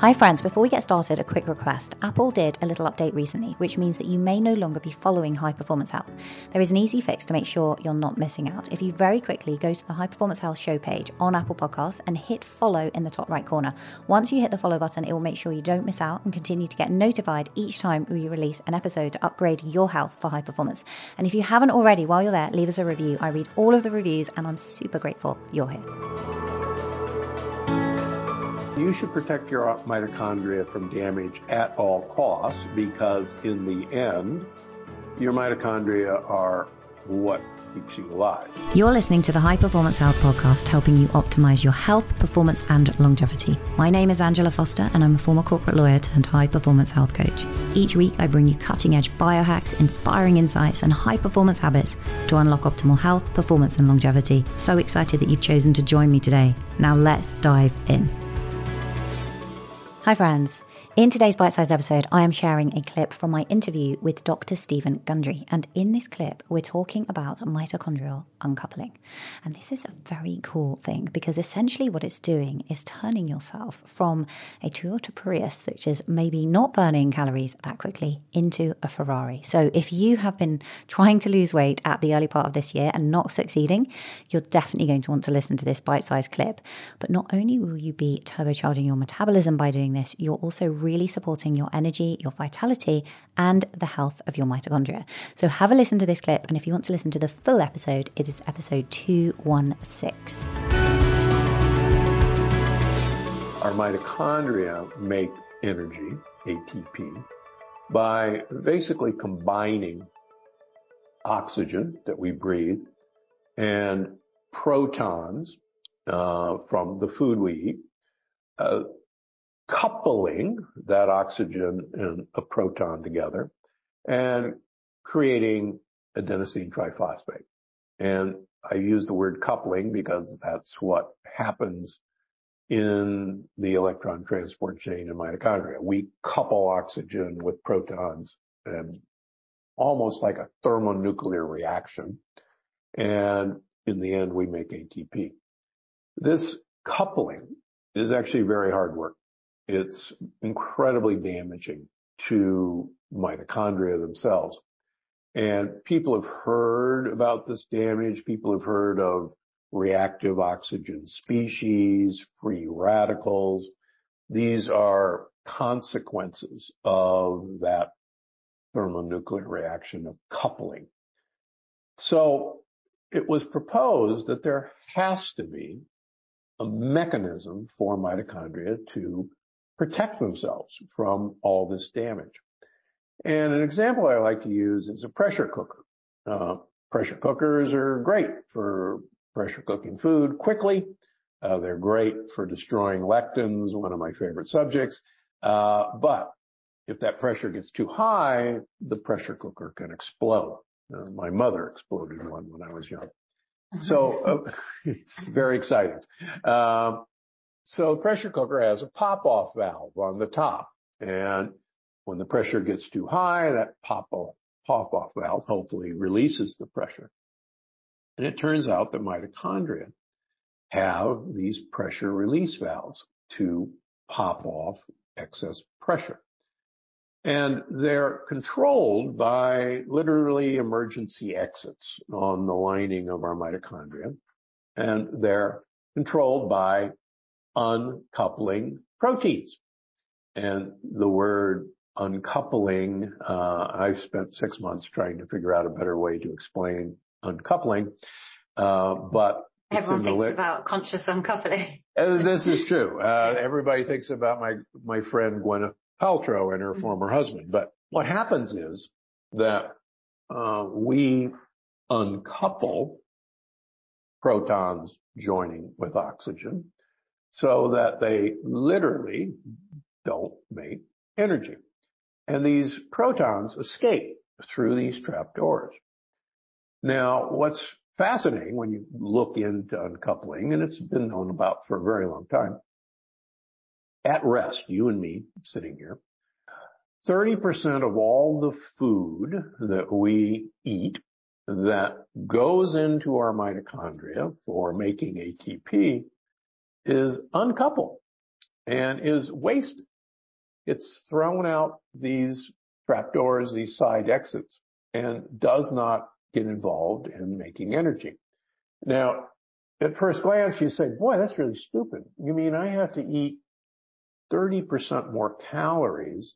Hi friends, before we get started, a quick request. Apple did a little update recently, which means that you may no longer be following High Performance Health. There is an easy fix to make sure you're not missing out. If you very quickly go to the High Performance Health show page on Apple Podcasts and hit follow in the top right corner. Once you hit the follow button, it will make sure you don't miss out and continue to get notified each time we release an episode to upgrade your health for high performance. And if you haven't already, while you're there, leave us a review. I read all of the reviews and I'm super grateful you're here. You should protect your mitochondria from damage at all costs, because in the end, your mitochondria are what keeps you alive. You're listening to the High Performance Health Podcast, helping you optimize your health, performance, and longevity. My name is Angela Foster, and I'm a former corporate lawyer turned high performance health coach. Each week, I bring you cutting edge biohacks, inspiring insights, and high performance habits to unlock optimal health, performance, and longevity. So excited that you've chosen to join me today. Now let's dive in. Hi friends, in today's bite-sized episode, I am sharing a clip from my interview with Dr. Stephen Gundry. And in this clip, we're talking about mitochondrial uncoupling. And this is a very cool thing, because essentially what it's doing is turning yourself from a Toyota Prius, which is maybe not burning calories that quickly, into a Ferrari. So if you have been trying to lose weight at the early part of this year and not succeeding, you're definitely going to want to listen to this bite-sized clip. But not only will you be turbocharging your metabolism by doing this, you're also really supporting your energy, your vitality, and the health of your mitochondria. So have a listen to this clip, and if you want to listen to the full episode, it is episode 216. Our mitochondria make energy, ATP, by basically combining oxygen that we breathe and protons from the food we eat, coupling that oxygen and a proton together and creating adenosine triphosphate. And I use the word coupling because that's what happens in the electron transport chain in mitochondria. We couple oxygen with protons, and almost like a thermonuclear reaction. And in the end, we make ATP. This coupling is actually very hard work. It's incredibly damaging to mitochondria themselves. And people have heard about this damage. People have heard of reactive oxygen species, free radicals. These are consequences of that thermonuclear reaction of coupling. So it was proposed that there has to be a mechanism for mitochondria to protect themselves from all this damage. And an example I like to use is a pressure cooker. Pressure cookers are great for pressure cooking food quickly. They're great for destroying lectins, one of my favorite subjects. But if that pressure gets too high, the pressure cooker can explode. My mother exploded one when I was young. So it's very exciting. So the pressure cooker has a pop-off valve on the top, and when the pressure gets too high, that pop-off valve hopefully releases the pressure. And it turns out that mitochondria have these pressure release valves to pop off excess pressure. And they're controlled by literally emergency exits on the lining of our mitochondria, and they're controlled by uncoupling proteins. And the word uncoupling, I've spent 6 months trying to figure out a better way to explain uncoupling, but everyone thinks about conscious uncoupling. This is true. Everybody thinks about my friend Gwyneth Paltrow and her former husband. But what happens is that we uncouple protons joining with oxygen, so that they literally don't make energy. And these protons escape through these trapdoors. Now, what's fascinating when you look into uncoupling, and it's been known about for a very long time, at rest, you and me sitting here, 30% of all the food that we eat that goes into our mitochondria for making ATP is uncoupled. and is wasted. It's thrown out these trapdoors, these side exits, and does not get involved in making energy. Now, at first glance, you say, boy, that's really stupid. You mean I have to eat 30% more calories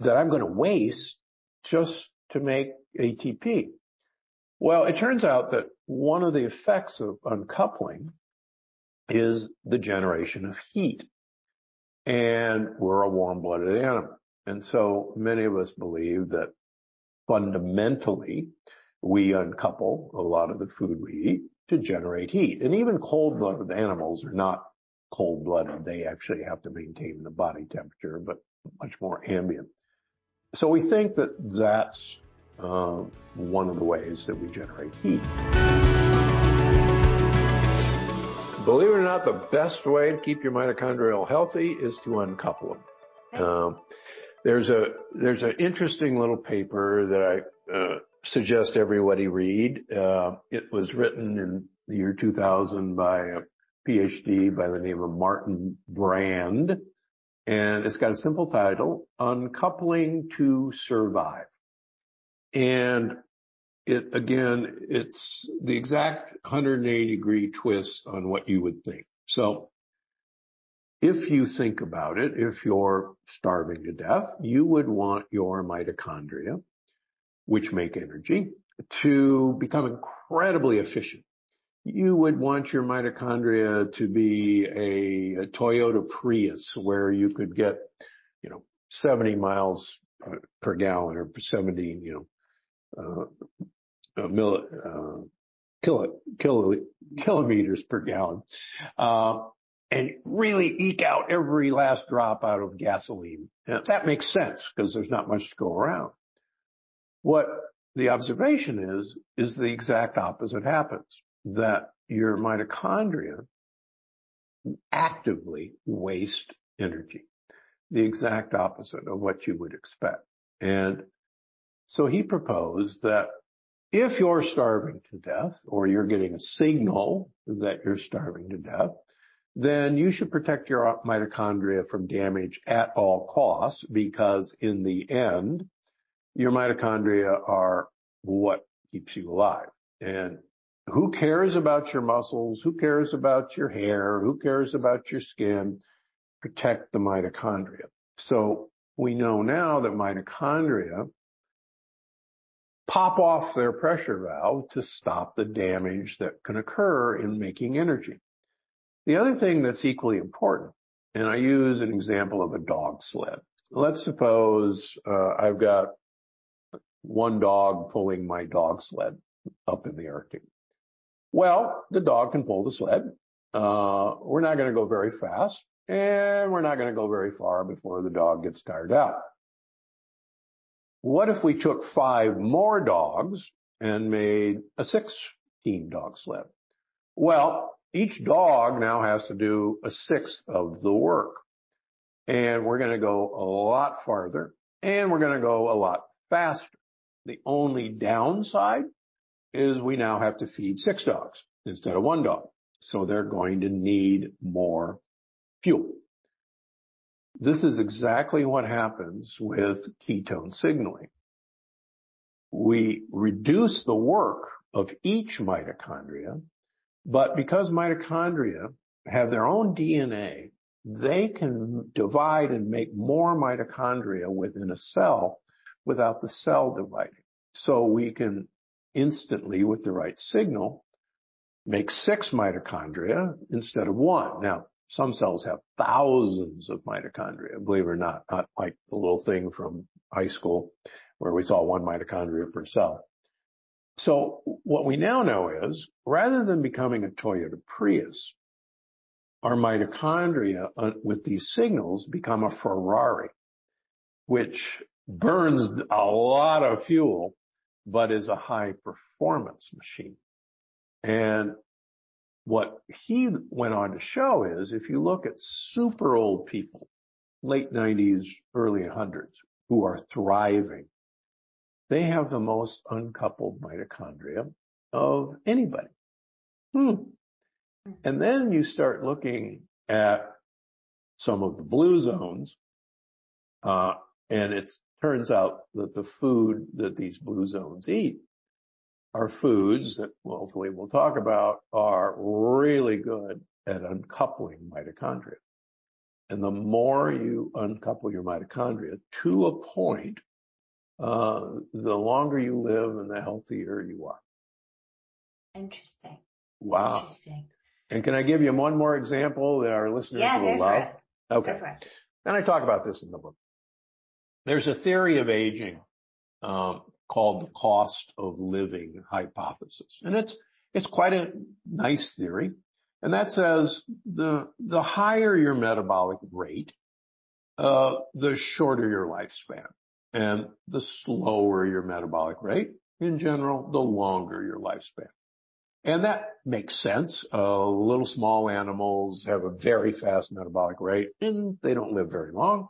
that I'm going to waste just to make ATP? Well, it turns out that one of the effects of uncoupling is the generation of heat. And we're a warm-blooded animal. And so many of us believe that fundamentally we uncouple a lot of the food we eat to generate heat. And even cold-blooded animals are not cold-blooded. They actually have to maintain the body temperature, but much more ambient. So we think that that's one of the ways that we generate heat. Believe it or not, the best way to keep your mitochondria healthy is to uncouple them. Okay. There's an interesting little paper that I suggest everybody read. It was written in the year 2000 by a PhD by the name of Martin Brand, and it's got a simple title, Uncoupling to Survive. And it's the exact 180-degree twist on what you would think. So if you think about it, if you're starving to death, you would want your mitochondria, which make energy, to become incredibly efficient. You would want your mitochondria to be a Toyota Prius where you could get, 70 miles per gallon or 70, kilometers per gallon, and really eke out every last drop out of gasoline. Now, that makes sense because there's not much to go around. What the observation is the exact opposite happens, that your mitochondria actively waste energy, the exact opposite of what you would expect. And so he proposed that if you're starving to death or you're getting a signal that you're starving to death, then you should protect your mitochondria from damage at all costs, because in the end, your mitochondria are what keeps you alive. And who cares about your muscles? Who cares about your hair? Who cares about your skin? Protect the mitochondria. So we know now that mitochondria pop off their pressure valve to stop the damage that can occur in making energy. The other thing that's equally important, and I use an example of a dog sled. Let's suppose I've got one dog pulling my dog sled up in the Arctic. Well, the dog can pull the sled. We're not going to go very fast, and we're not going to go very far before the dog gets tired out. What if we took 5 more dogs and made a 16 dog sled? Well, each dog now has to do a 1/6 of the work. And we're going to go a lot farther, and we're going to go a lot faster. The only downside is we now have to feed 6 dogs instead of 1 dog. So they're going to need more fuel. This is exactly what happens with ketone signaling. We reduce the work of each mitochondria, but because mitochondria have their own DNA, they can divide and make more mitochondria within a cell without the cell dividing. So we can instantly, with the right signal, make 6 mitochondria instead of 1. Now, some cells have thousands of mitochondria, believe it or not like the little thing from high school where we saw 1 mitochondria per cell. So what we now know is, rather than becoming a Toyota Prius, our mitochondria with these signals become a Ferrari, which burns a lot of fuel, but is a high-performance machine. And what he went on to show is, if you look at super old people, late 90s, early 100s, who are thriving, they have the most uncoupled mitochondria of anybody. And then you start looking at some of the blue zones. And it turns out that the food that these blue zones eat are foods that hopefully we'll talk about are really good at uncoupling mitochondria. And the more you uncouple your mitochondria to a point, the longer you live and the healthier you are. Interesting. Wow. Interesting. And can I give you one more example that our listeners will love? Okay. And I talk about this in the book. There's a theory of aging called the cost of living hypothesis. And it's quite a nice theory. And that says the higher your metabolic rate, the shorter your lifespan. And the slower your metabolic rate, in general, the longer your lifespan. And that makes sense. Little small animals have a very fast metabolic rate, and they don't live very long.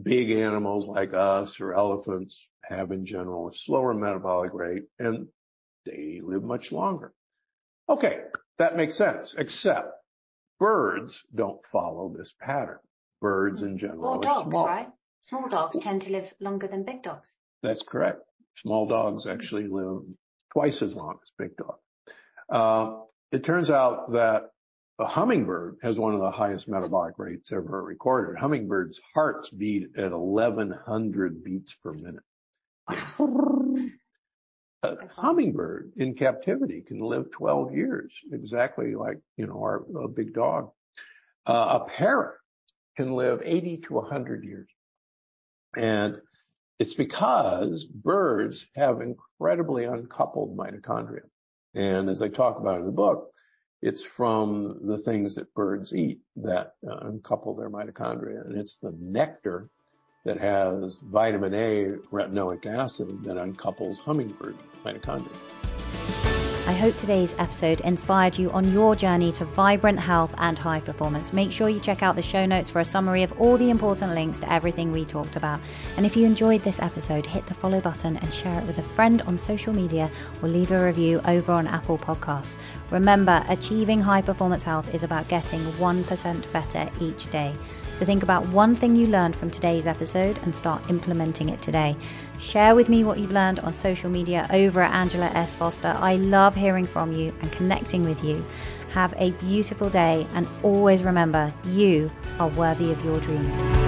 Big animals like us or elephants have, in general, a slower metabolic rate, and they live much longer. Okay, that makes sense, except birds don't follow this pattern. Birds, in general, are dogs, small. Right? Small dogs tend to live longer than big dogs. That's correct. Small dogs actually live twice as long as big dogs. It turns out that a hummingbird has one of the highest metabolic rates ever recorded. Hummingbirds' hearts beat at 1,100 beats per minute. A hummingbird in captivity can live 12 years, exactly like, our big dog. A parrot can live 80 to 100 years. And it's because birds have incredibly uncoupled mitochondria. And as I talk about in the book, it's from the things that birds eat that uncouple their mitochondria. And it's the nectar that has vitamin A, retinoic acid, that uncouples hummingbird mitochondria. I hope today's episode inspired you on your journey to vibrant health and high performance. Make sure you check out the show notes for a summary of all the important links to everything we talked about. And if you enjoyed this episode, hit the follow button and share it with a friend on social media or leave a review over on Apple Podcasts. Remember, achieving high performance health is about getting 1% better each day. So think about one thing you learned from today's episode and start implementing it today. Share with me what you've learned on social media over at Angela S. Foster. I love hearing from you and connecting with you. Have a beautiful day, and always remember, you are worthy of your dreams.